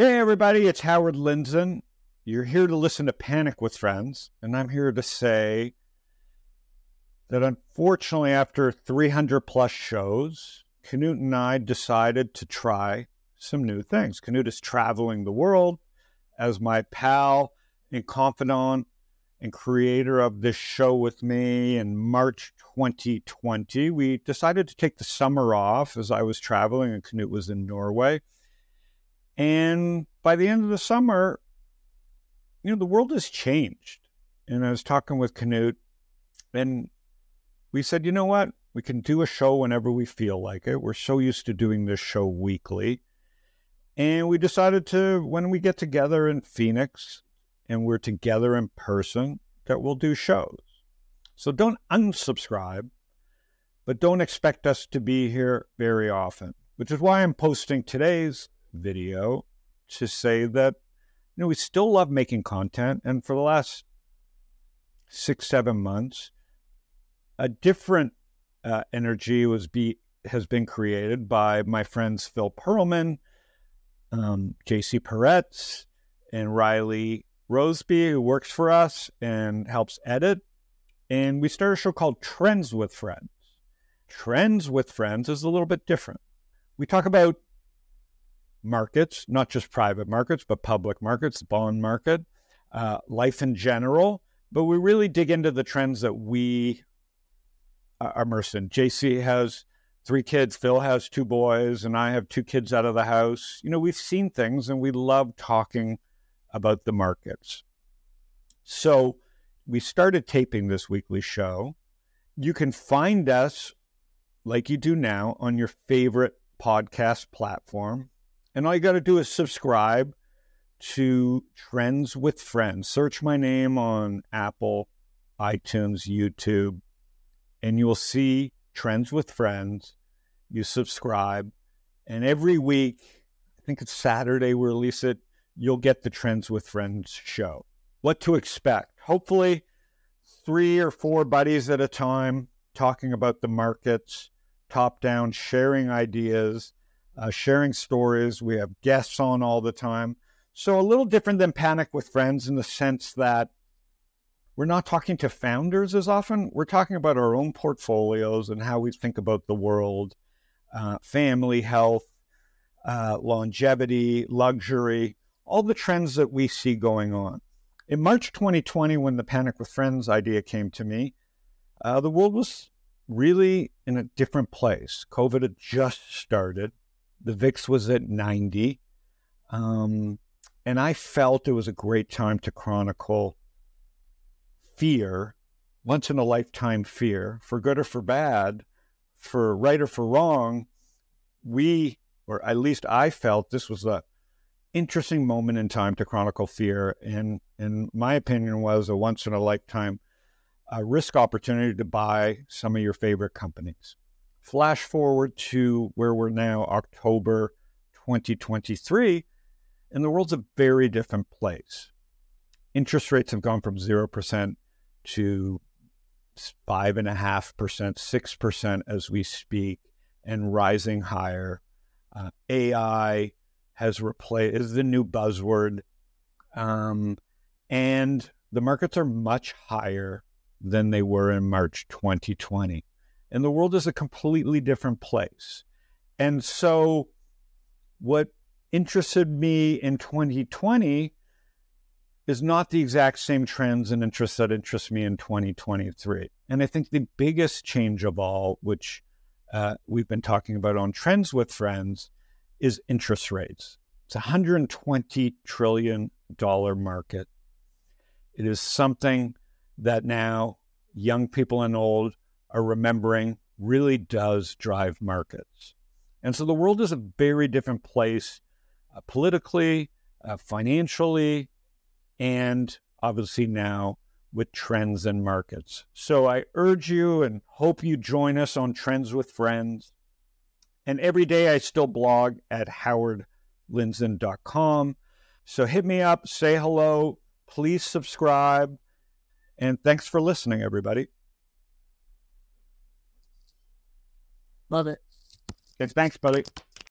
Hey everybody, it's Howard Lindzen. You're here to listen to Panic with Friends, and I'm here to say that unfortunately after 300 plus shows, Knut and I decided to try some new things. Knut is traveling the world as my pal and confidant and creator of this show with me. In March 2020, we decided to take the summer off as I was traveling and Knut was in Norway. And by the end of the summer, the world has changed. And I was talking with Knut and we said, you know what? We can do a show whenever we feel like it. We're so used to doing this show weekly. And we decided to, when we get together in Phoenix and we're together in person, that we'll do shows. So don't unsubscribe, but don't expect us to be here very often, which is why I'm posting today's video to say that, we still love making content. And for the last 6-7 months, a different energy has been created by my friends Phil Perlman, JC Peretz, and Riley Roseby, who works for us and helps edit. And we started a show called Trends with Friends. Trends with Friends is a little bit different. We talk about markets, not just private markets, but public markets, bond market, life in general. But we really dig into the trends that we are immersed in. JC has 3 kids, Phil has 2 boys, and I have 2 kids out of the house. We've seen things and we love talking about the markets. So we started taping this weekly show. You can find us, like you do now, on your favorite podcast platform. And all you got to do is subscribe to Trends with Friends. Search my name on Apple, iTunes, YouTube, and you will see Trends with Friends. You subscribe. And every week, I think it's Saturday we release it, you'll get the Trends with Friends show. What to expect. Hopefully, 3 or 4 buddies at a time talking about the markets, top-down, sharing ideas, sharing stories. We have guests on all the time. So a little different than Panic with Friends in the sense that we're not talking to founders as often. We're talking about our own portfolios and how we think about the world, family, health, longevity, luxury, all the trends that we see going on. In March 2020, when the Panic with Friends idea came to me, the world was really in a different place. COVID had just started. The VIX was at 90, and I felt it was a great time to chronicle fear, once-in-a-lifetime fear, for good or for bad, for right or for wrong. Or at least I felt this was an interesting moment in time to chronicle fear, and my opinion was a once-in-a-lifetime risk opportunity to buy some of your favorite companies. Flash forward to where we're now, October 2023, and the world's a very different place. Interest rates have gone from 0% to 5.5%, 6% as we speak, and rising higher. AI is the new buzzword, and the markets are much higher than they were in March 2020. And the world is a completely different place. And so what interested me in 2020 is not the exact same trends and interests that interest me in 2023. And I think the biggest change of all, which we've been talking about on Trends with Friends, is interest rates. It's a $120 trillion market. It is something that now young people and old are remembering really does drive markets. And so the world is a very different place politically, financially, and obviously now with trends and markets. So I urge you and hope you join us on Trends with Friends. And every day I still blog at howardlindzon.com. So hit me up, say hello, please subscribe. And thanks for listening, everybody. Love it. Thanks, buddy.